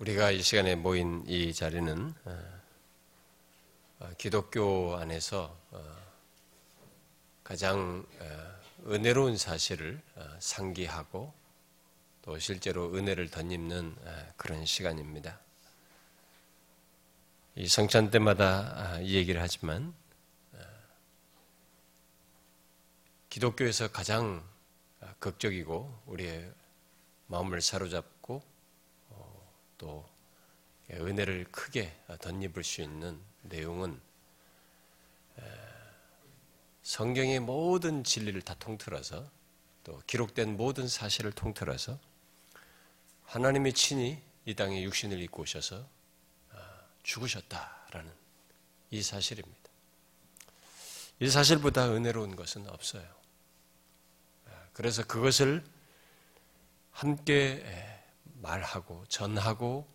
우리가 이 시간에 모인 이 자리는 기독교 안에서 가장 은혜로운 사실을 상기하고 또 실제로 은혜를 덧입는 그런 시간입니다. 이 성찬 때마다 이 얘기를 하지만 기독교에서 가장 극적이고 우리의 마음을 사로잡고 또 은혜를 크게 덧입을 수 있는 내용은 성경의 모든 진리를 다 통틀어서 또 기록된 모든 사실을 통틀어서 하나님이 친히 이 땅에 육신을 입고 오셔서 죽으셨다라는 이 사실입니다. 이 사실보다 은혜로운 것은 없어요. 그래서 그것을 함께 말하고 전하고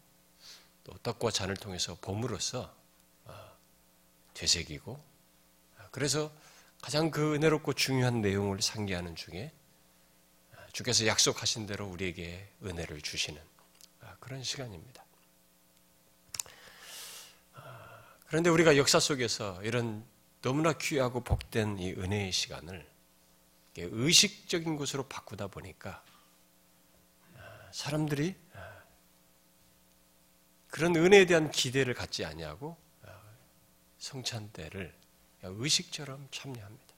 또 떡과 잔을 통해서 봄으로써 되새기고 그래서 가장 그 은혜롭고 중요한 내용을 상기하는 중에 주께서 약속하신 대로 우리에게 은혜를 주시는 그런 시간입니다. 그런데 우리가 역사 속에서 이런 너무나 귀하고 복된 이 은혜의 시간을 의식적인 것으로 바꾸다 보니까 사람들이 그런 은혜에 대한 기대를 갖지 아니하고 성찬 때를 의식처럼 참여합니다.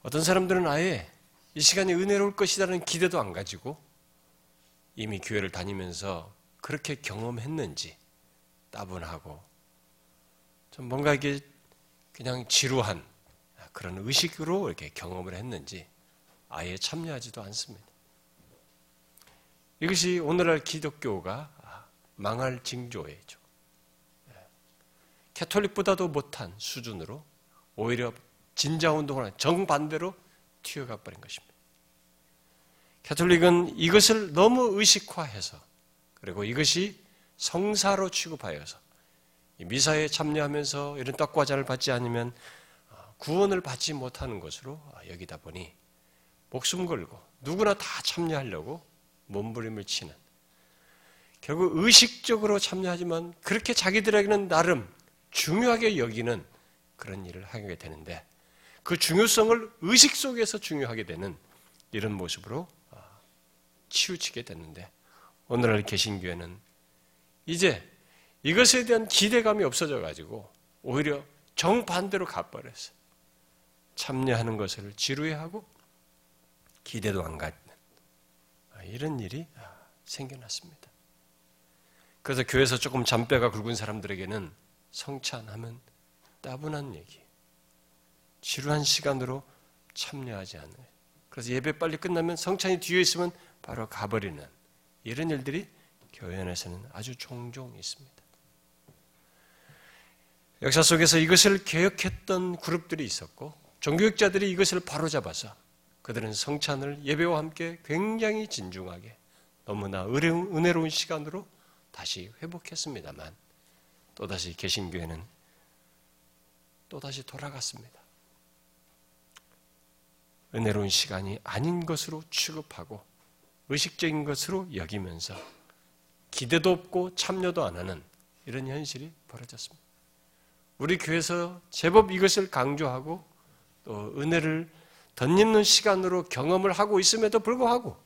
어떤 사람들은 아예 이 시간이 은혜로울 것이라는 기대도 안 가지고 이미 교회를 다니면서 그렇게 경험했는지 따분하고 좀 뭔가 이게 그냥 지루한 그런 의식으로 이렇게 경험을 했는지 아예 참여하지도 않습니다. 이것이 오늘날 기독교가 망할 징조예요. 캐톨릭보다도 못한 수준으로 오히려 진자운동을 정반대로 튀어가 버린 것입니다. 캐톨릭은 이것을 너무 의식화해서 그리고 이것이 성사로 취급하여서 미사에 참여하면서 이런 떡과 잔을 받지 않으면 구원을 받지 못하는 것으로 여기다 보니 목숨 걸고 누구나 다 참여하려고 몸부림을 치는 결국 의식적으로 참여하지만 그렇게 자기들에게는 나름 중요하게 여기는 그런 일을 하게 되는데 그 중요성을 의식 속에서 중요하게 되는 이런 모습으로 치우치게 됐는데 오늘날 개신교회는 이제 이것에 대한 기대감이 없어져가지고 오히려 정반대로 가버렸어요. 참여하는 것을 지루해하고 기대도 안 갖는 이런 일이 생겨났습니다. 그래서 교회에서 조금 잔뼈가 굵은 사람들에게는 성찬하면 따분한 얘기, 지루한 시간으로 참여하지 않아요. 그래서 예배 빨리 끝나면 성찬이 뒤에 있으면 바로 가버리는 이런 일들이 교회 안에서는 아주 종종 있습니다. 역사 속에서 이것을 개혁했던 그룹들이 있었고 종교학자들이 이것을 바로잡아서 그들은 성찬을 예배와 함께 굉장히 진중하게 너무나 은혜로운 시간으로 다시 회복했습니다만 또다시 개신교회는 또다시 돌아갔습니다. 은혜로운 시간이 아닌 것으로 취급하고 의식적인 것으로 여기면서 기대도 없고 참여도 안 하는 이런 현실이 벌어졌습니다. 우리 교회에서 제법 이것을 강조하고 또 은혜를 덧입는 시간으로 경험을 하고 있음에도 불구하고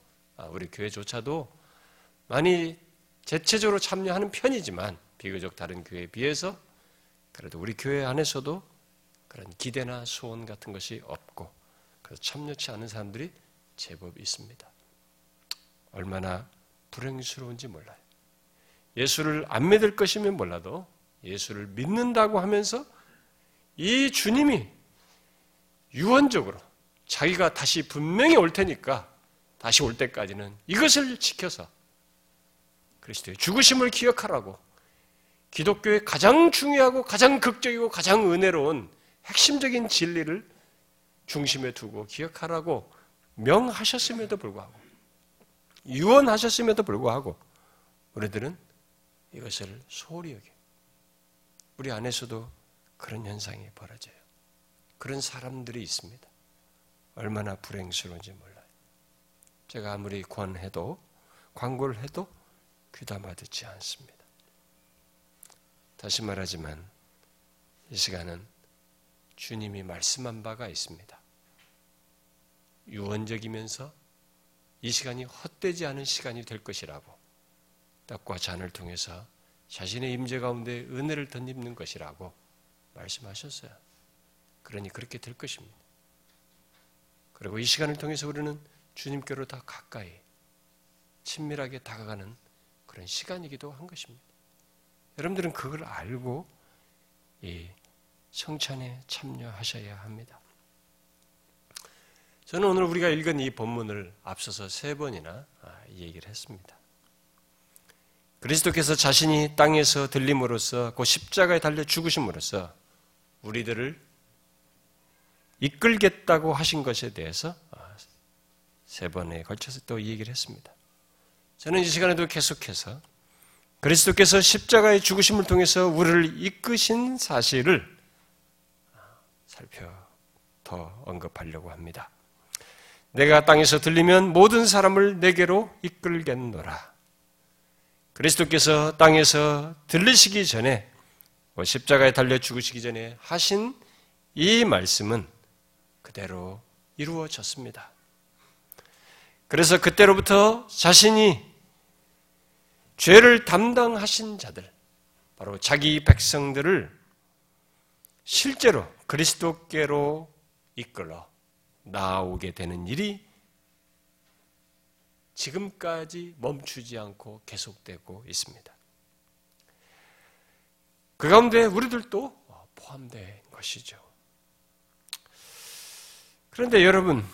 우리 교회조차도 많이 대체적으로 참여하는 편이지만 비교적 다른 교회에 비해서 그래도 우리 교회 안에서도 그런 기대나 소원 같은 것이 없고 그래서 참여치 않은 사람들이 제법 있습니다. 얼마나 불행스러운지 몰라요. 예수를 안 믿을 것이면 몰라도 예수를 믿는다고 하면서 이 주님이 유언적으로 자기가 다시 분명히 올 테니까 다시 올 때까지는 이것을 지켜서 그리스도의 죽으심을 기억하라고 기독교의 가장 중요하고 가장 극적이고 가장 은혜로운 핵심적인 진리를 중심에 두고 기억하라고 명하셨음에도 불구하고 유언하셨음에도 불구하고 우리들은 이것을 소홀히 여겨요. 우리 안에서도 그런 현상이 벌어져요. 그런 사람들이 있습니다. 얼마나 불행스러운지 몰라요. 제가 아무리 권해도 광고를 해도 귀담아 듣지 않습니다. 다시 말하지만 이 시간은 주님이 말씀한 바가 있습니다. 유언적이면서 이 시간이 헛되지 않은 시간이 될 것이라고, 떡과 잔을 통해서 자신의 임재 가운데 은혜를 덧입는 것이라고 말씀하셨어요. 그러니 그렇게 될 것입니다. 그리고 이 시간을 통해서 우리는 주님께로 더 가까이 친밀하게 다가가는 그런 시간이기도 한 것입니다. 여러분들은 그걸 알고 이 성찬에 참여하셔야 합니다. 저는 오늘 우리가 읽은 이 본문을 앞서서 3번이나 얘기를 했습니다. 그리스도께서 자신이 땅에서 들림으로써 그 십자가에 달려 죽으심으로써 우리들을 이끌겠다고 하신 것에 대해서 3번에 걸쳐서 또 이 얘기를 했습니다. 저는 이 시간에도 계속해서 그리스도께서 십자가의 죽으심을 통해서 우리를 이끄신 사실을 더 언급하려고 합니다. 내가 땅에서 들리면 모든 사람을 내게로 이끌겠노라. 그리스도께서 땅에서 들리시기 전에, 십자가에 달려 죽으시기 전에 하신 이 말씀은 그대로 이루어졌습니다. 그래서 그때로부터 자신이 죄를 담당하신 자들, 바로 자기 백성들을 실제로 그리스도께로 이끌어 나아오게 되는 일이 지금까지 멈추지 않고 계속되고 있습니다. 그 가운데 우리들도 포함된 것이죠. 그런데 여러분은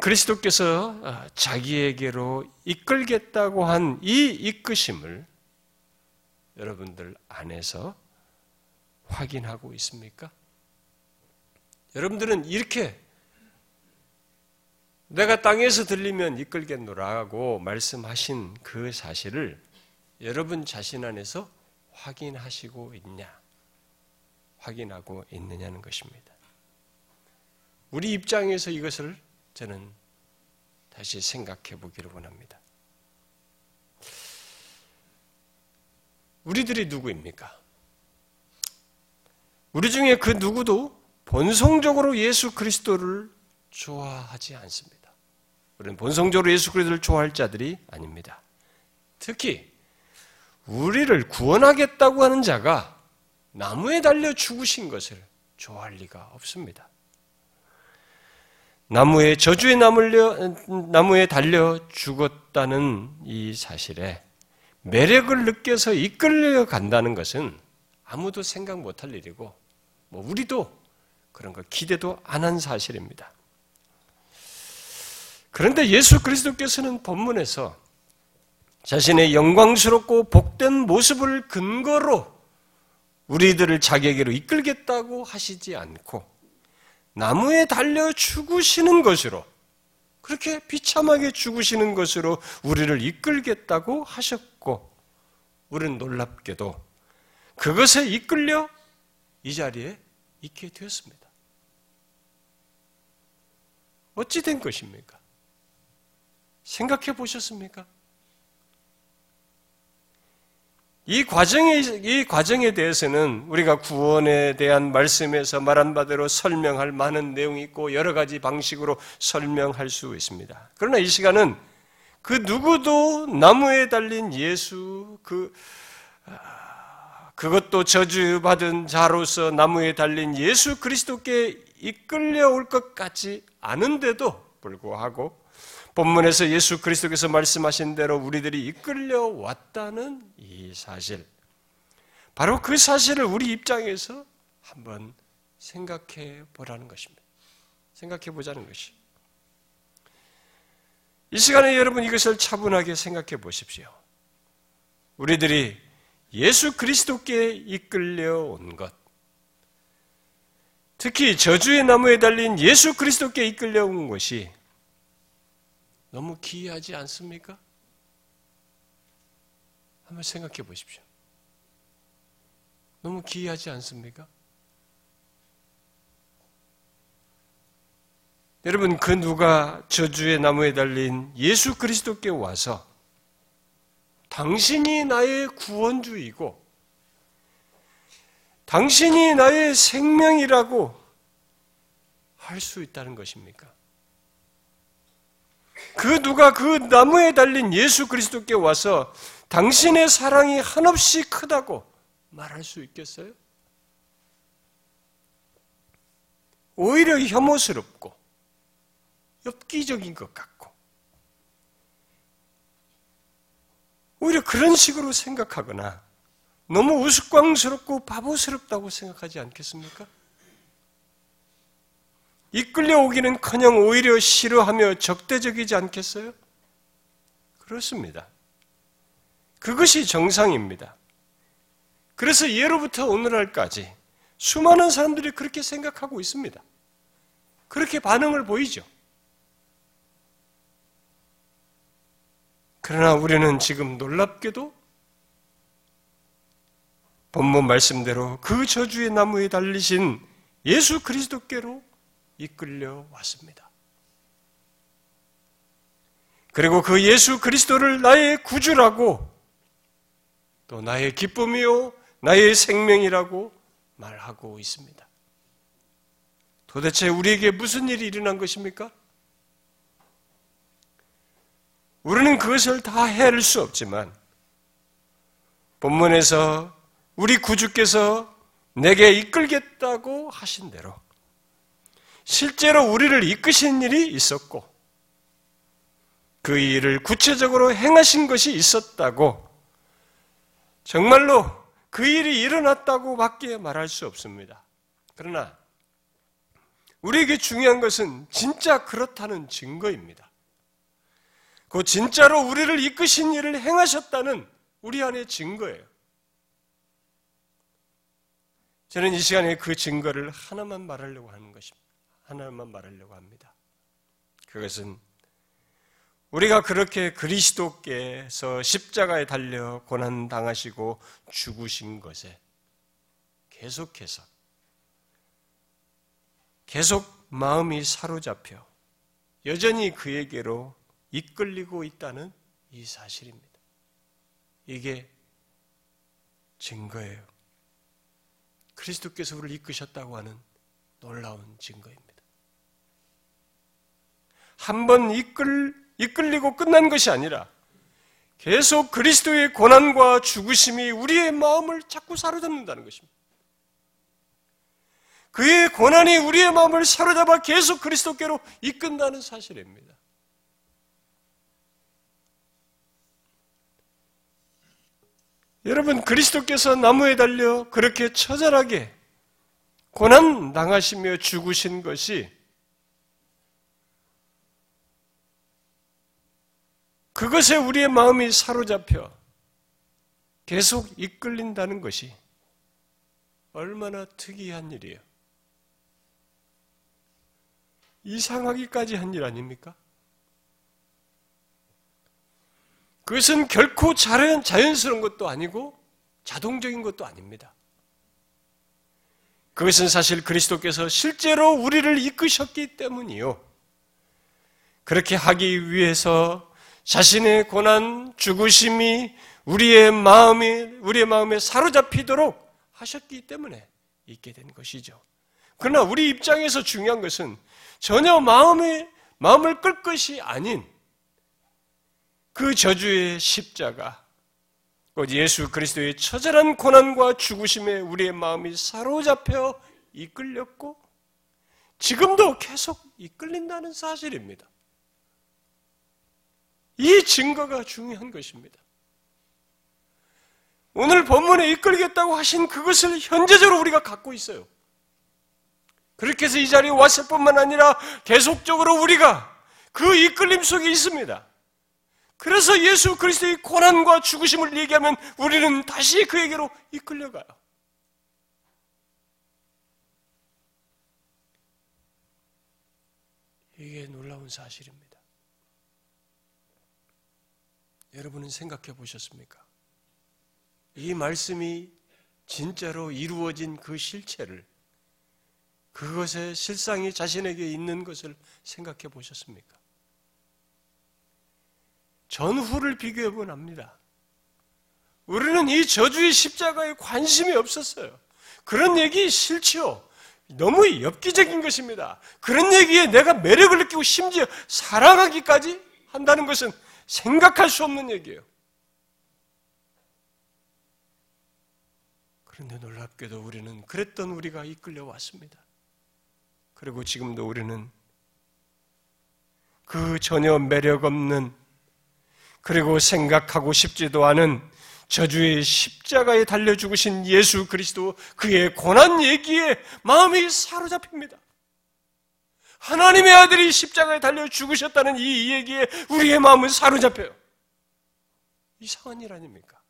그리스도께서 자기에게로 이끌겠다고 한 이 이끄심을 여러분들 안에서 확인하고 있습니까? 여러분들은 이렇게 내가 땅에서 들리면 이끌겠노라고 말씀하신 그 사실을 여러분 자신 안에서 확인하시고 있냐, 확인하고 있느냐는 것입니다. 우리 입장에서 이것을 저는 다시 생각해 보기를 원합니다. 우리들이 누구입니까? 우리 중에 그 누구도 본성적으로 예수 그리스도를 좋아하지 않습니다. 우리는 본성적으로 예수 그리스도를 좋아할 자들이 아닙니다. 특히 우리를 구원하겠다고 하는 자가 나무에 달려 죽으신 것을 좋아할 리가 없습니다. 나무에 저주에 나무에 달려 죽었다는 이 사실에 매력을 느껴서 이끌려 간다는 것은 아무도 생각 못할 일이고, 우리도 그런 걸 기대도 안 한 사실입니다. 그런데 예수 그리스도께서는 본문에서 자신의 영광스럽고 복된 모습을 근거로 우리들을 자기에게로 이끌겠다고 하시지 않고 나무에 달려 죽으시는 것으로, 그렇게 비참하게 죽으시는 것으로 우리를 이끌겠다고 하셨고, 우리는 놀랍게도 그것에 이끌려 이 자리에 있게 되었습니다. 어찌 된 것입니까? 생각해 보셨습니까? 이 과정에 대해서는 우리가 구원에 대한 말씀에서 말한 바대로 설명할 많은 내용이 있고 여러 가지 방식으로 설명할 수 있습니다. 그러나 이 시간은 그 누구도 나무에 달린 예수, 그것도 저주받은 자로서 나무에 달린 예수 그리스도께 이끌려올 것 같지 않은데도 불구하고 본문에서 예수 그리스도께서 말씀하신 대로 우리들이 이끌려왔다는 이 사실, 바로 그 사실을 우리 입장에서 한번 생각해 보라는 것입니다. 생각해 보자는 것이. 이 시간에 여러분 이것을 차분하게 생각해 보십시오. 우리들이 예수 그리스도께 이끌려온 것, 특히 저주의 나무에 달린 예수 그리스도께 이끌려온 것이 너무 기이하지 않습니까? 한번 생각해 보십시오. 너무 기이하지 않습니까? 여러분, 그 누가 저주의 나무에 달린 예수 그리스도께 와서 당신이 나의 구원주이고 당신이 나의 생명이라고 할 수 있다는 것입니까? 그 누가 그 나무에 달린 예수 그리스도께 와서 당신의 사랑이 한없이 크다고 말할 수 있겠어요? 오히려 혐오스럽고 엽기적인 것 같고 오히려 그런 식으로 생각하거나 너무 우스꽝스럽고 바보스럽다고 생각하지 않겠습니까? 이끌려오기는커녕 오히려 싫어하며 적대적이지 않겠어요? 그렇습니다. 그것이 정상입니다. 그래서 예로부터 오늘날까지 수많은 사람들이 그렇게 생각하고 있습니다. 그렇게 반응을 보이죠. 그러나 우리는 지금 놀랍게도 본문 말씀대로 그 저주의 나무에 달리신 예수 그리스도께로 이끌려 왔습니다. 그리고 그 예수 그리스도를 나의 구주라고 또 나의 기쁨이요 나의 생명이라고 말하고 있습니다. 도대체 우리에게 무슨 일이 일어난 것입니까? 우리는 그것을 다 헤아릴 수 없지만 본문에서 우리 구주께서 내게 이끌겠다고 하신 대로 실제로 우리를 이끄신 일이 있었고 그 일을 구체적으로 행하신 것이 있었다고 정말로 그 일이 일어났다고밖에 말할 수 없습니다. 그러나 우리에게 중요한 것은 진짜 그렇다는 증거입니다. 그 진짜로 우리를 이끄신 일을 행하셨다는 우리 안의 증거예요. 저는 이 시간에 그 증거를 하나만 말하려고 합니다. 그것은 우리가 그렇게 그리스도께서 십자가에 달려 고난당하시고 죽으신 것에 계속 마음이 사로잡혀 여전히 그에게로 이끌리고 있다는 이 사실입니다. 이게 증거예요. 그리스도께서 우리를 이끄셨다고 하는 놀라운 증거입니다. 한번 이끌리고 끝난 것이 아니라 계속 그리스도의 고난과 죽으심이 우리의 마음을 자꾸 사로잡는다는 것입니다. 그의 고난이 우리의 마음을 사로잡아 계속 그리스도께로 이끈다는 사실입니다. 여러분, 그리스도께서 나무에 달려 그렇게 처절하게 고난당하시며 죽으신 것이 그것에 우리의 마음이 사로잡혀 계속 이끌린다는 것이 얼마나 특이한 일이에요. 이상하기까지 한 일 아닙니까? 그것은 결코 자연스러운 것도 아니고 자동적인 것도 아닙니다. 그것은 사실 그리스도께서 실제로 우리를 이끄셨기 때문이요. 그렇게 하기 위해서 자신의 고난, 죽으심이 우리의 마음에 사로잡히도록 하셨기 때문에 있게 된 것이죠. 그러나 우리 입장에서 중요한 것은 전혀 마음을 끌 것이 아닌 그 저주의 십자가, 곧 예수 그리스도의 처절한 고난과 죽으심에 우리의 마음이 사로잡혀 이끌렸고 지금도 계속 이끌린다는 사실입니다. 이 증거가 중요한 것입니다. 오늘 본문에 이끌겠다고 하신 그것을 현재적으로 우리가 갖고 있어요. 그렇게 해서 이 자리에 왔을 뿐만 아니라 계속적으로 우리가 그 이끌림 속에 있습니다. 그래서 예수 그리스도의 고난과 죽으심을 얘기하면 우리는 다시 그에게로 이끌려가요. 이게 놀라운 사실입니다. 여러분은 생각해 보셨습니까? 이 말씀이 진짜로 이루어진 그 실체를 그것의 실상이 자신에게 있는 것을 생각해 보셨습니까? 전후를 비교해 보면 압니다. 우리는 이 저주의 십자가에 관심이 없었어요. 그런 얘기 싫지요. 너무 엽기적인 것입니다. 그런 얘기에 내가 매력을 느끼고 심지어 사랑하기까지 한다는 것은 생각할 수 없는 얘기예요. 그런데 놀랍게도 우리는 그랬던 우리가 이끌려왔습니다. 그리고 지금도 우리는 그 전혀 매력 없는 그리고 생각하고 싶지도 않은 저주의 십자가에 달려 죽으신 예수 그리스도 그의 고난 얘기에 마음이 사로잡힙니다. 하나님의 아들이 십자가에 달려 죽으셨다는 이 얘기에 우리의 마음은 사로잡혀요. 이상한 일 아닙니까?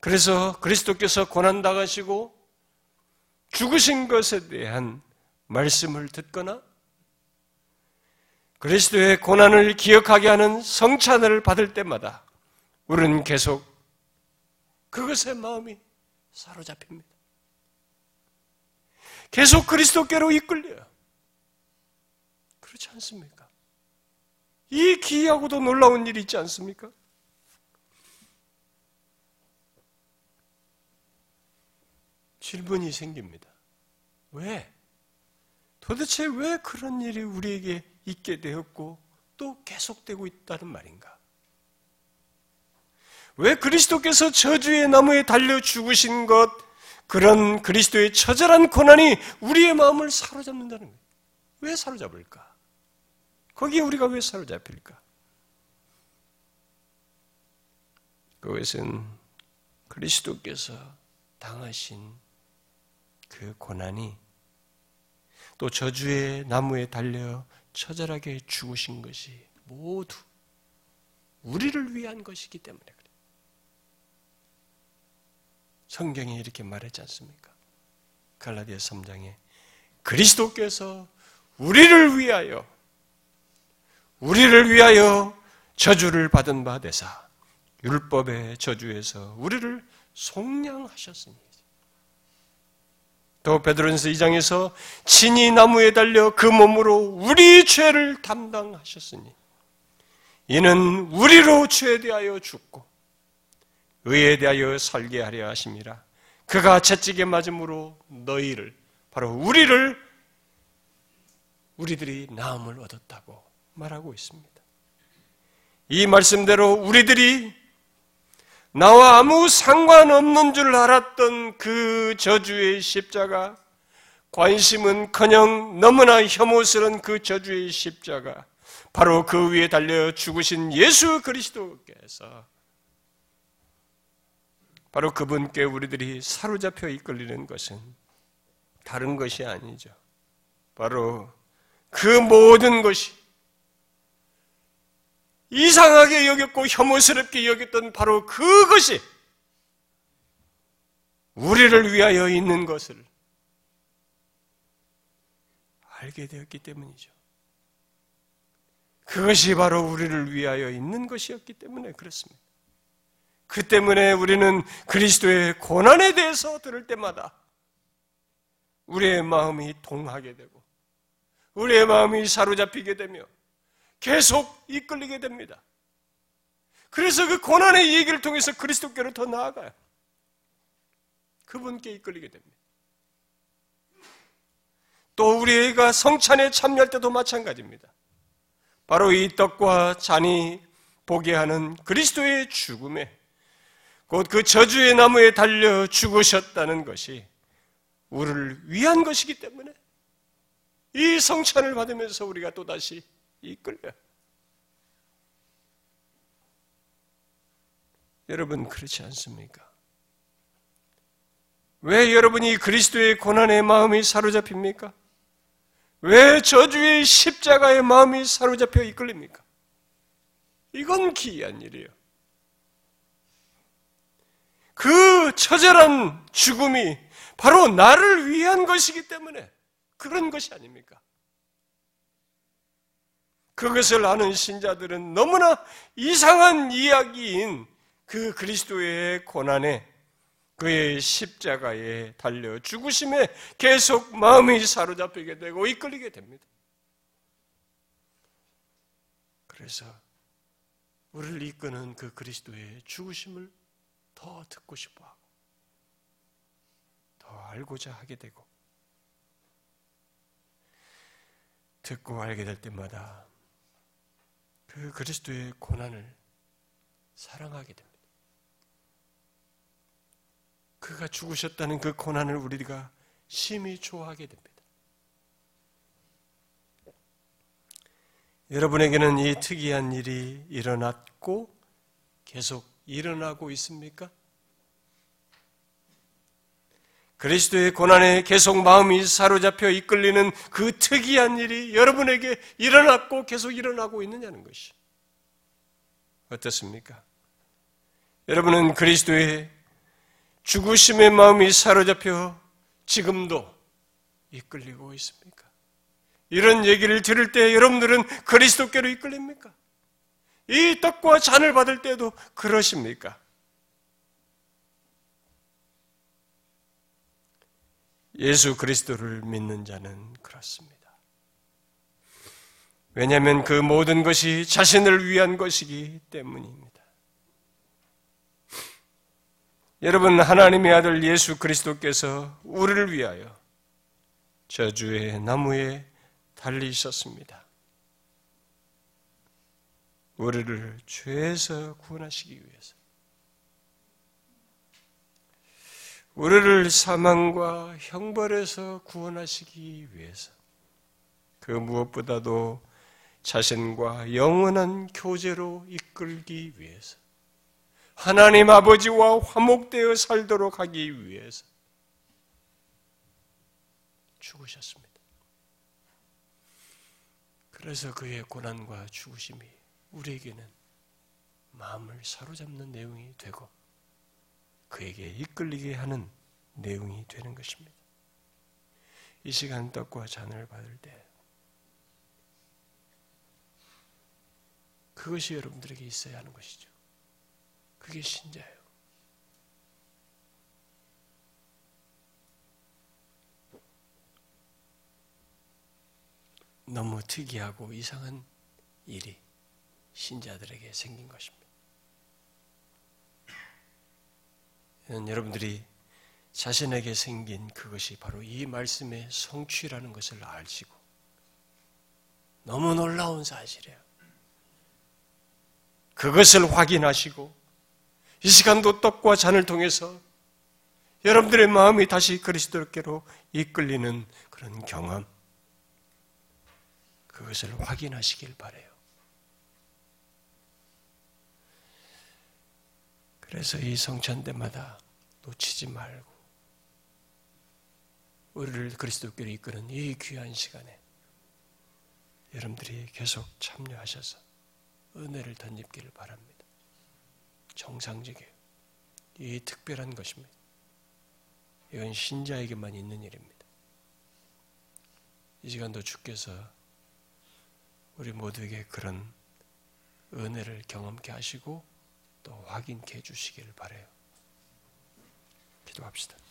그래서 그리스도께서 고난당하시고 죽으신 것에 대한 말씀을 듣거나 그리스도의 고난을 기억하게 하는 성찬을 받을 때마다 우리는 계속 그것의 마음이 사로잡힙니다. 계속 그리스도께로 이끌려요. 그렇지 않습니까? 이 기이하고도 놀라운 일이 있지 않습니까? 질문이 생깁니다. 왜? 도대체 왜 그런 일이 우리에게 있게 되었고 또 계속되고 있다는 말인가? 왜 그리스도께서 저주의 나무에 달려 죽으신 것, 그런 그리스도의 처절한 고난이 우리의 마음을 사로잡는다는 거예요? 왜 사로잡을까? 거기에 우리가 왜 사로잡힐까? 그것은 그리스도께서 당하신 그 고난이 또 저주의 나무에 달려 처절하게 죽으신 것이 모두 우리를 위한 것이기 때문에 그래요. 성경이 이렇게 말했지 않습니까? 갈라디아 3장에 그리스도께서 우리를 위하여 저주를 받은 바 되사 율법의 저주에서 우리를 속량하셨으니. 또 베드로전서 2장에서 친히 나무에 달려 그 몸으로 우리 죄를 담당하셨으니 이는 우리로 죄에 대하여 죽고 의에 대하여 살게 하려 하심이라. 그가 채찍에 맞음으로 너희를, 바로 우리를, 우리들이 나음을 얻었다고 말하고 있습니다. 이 말씀대로 우리들이 나와 아무 상관없는 줄 알았던 그 저주의 십자가, 관심은커녕 너무나 혐오스러운 그 저주의 십자가, 바로 그 위에 달려 죽으신 예수 그리스도께서, 바로 그분께 우리들이 사로잡혀 이끌리는 것은 다른 것이 아니죠. 바로 그 모든 것이 이상하게 여겼고 혐오스럽게 여겼던 바로 그것이 우리를 위하여 있는 것을 알게 되었기 때문이죠. 그것이 바로 우리를 위하여 있는 것이었기 때문에 그렇습니다. 그 때문에 우리는 그리스도의 고난에 대해서 들을 때마다 우리의 마음이 동하게 되고 우리의 마음이 사로잡히게 되며 계속 이끌리게 됩니다. 그래서 그 고난의 얘기를 통해서 그리스도께로 더 나아가요. 그분께 이끌리게 됩니다. 또 우리가 성찬에 참여할 때도 마찬가지입니다. 바로 이 떡과 잔이 보게 하는 그리스도의 죽음에, 곧 그 저주의 나무에 달려 죽으셨다는 것이 우리를 위한 것이기 때문에 이 성찬을 받으면서 우리가 또다시 이끌려. 여러분, 그렇지 않습니까? 왜 여러분이 그리스도의 고난의 마음이 사로잡힙니까? 왜 저주의 십자가의 마음이 사로잡혀 이끌립니까? 이건 기이한 일이에요. 그 처절한 죽음이 바로 나를 위한 것이기 때문에 그런 것이 아닙니까? 그것을 아는 신자들은 너무나 이상한 이야기인 그 그리스도의 고난에, 그의 십자가에 달려 죽으심에 계속 마음이 사로잡히게 되고 이끌리게 됩니다. 그래서 우리를 이끄는 그 그리스도의 죽으심을 더 듣고 싶어하고 더 알고자 하게 되고, 듣고 알게 될 때마다 그 그리스도의 고난을 사랑하게 됩니다. 그가 죽으셨다는 그 고난을 우리가 심히 좋아하게 됩니다. 여러분에게는 이 특이한 일이 일어났고 계속 일어나고 있습니까? 그리스도의 고난에 계속 마음이 사로잡혀 이끌리는 그 특이한 일이 여러분에게 일어났고 계속 일어나고 있느냐는 것이. 어떻습니까? 여러분은 그리스도의 죽으심의 마음이 사로잡혀 지금도 이끌리고 있습니까? 이런 얘기를 들을 때 여러분들은 그리스도께로 이끌립니까? 이 떡과 잔을 받을 때도 그러십니까? 예수 그리스도를 믿는 자는 그렇습니다. 왜냐하면 그 모든 것이 자신을 위한 것이기 때문입니다. 여러분, 하나님의 아들 예수 그리스도께서 우리를 위하여 저주의 나무에 달리셨습니다. 우리를 죄에서 구원하시기 위해서, 우리를 사망과 형벌에서 구원하시기 위해서, 그 무엇보다도 자신과 영원한 교제로 이끌기 위해서, 하나님 아버지와 화목되어 살도록 하기 위해서 죽으셨습니다. 그래서 그의 고난과 죽으심이 우리에게는 마음을 사로잡는 내용이 되고 그에게 이끌리게 하는 내용이 되는 것입니다. 이 시간 떡과 잔을 받을 때 그것이 여러분들에게 있어야 하는 것이죠. 그게 신자예요. 너무 특이하고 이상한 일이 신자들에게 생긴 것입니다. 여러분들이 자신에게 생긴 그것이 바로 이 말씀의 성취라는 것을 아시고, 너무 놀라운 사실이에요. 그것을 확인하시고 이 시간도 떡과 잔을 통해서 여러분들의 마음이 다시 그리스도께로 이끌리는 그런 경험, 그것을 확인하시길 바라요. 그래서 이 성찬때마다 놓치지 말고 우리를 그리스도께로 이끄는 이 귀한 시간에 여러분들이 계속 참여하셔서 은혜를 덧입기를 바랍니다. 정상적이에요. 이 특별한 것입니다. 이건 신자에게만 있는 일입니다. 이 시간도 주께서 우리 모두에게 그런 은혜를 경험케 하시고 또 확인케 해주시기를 바라요. 기도합시다.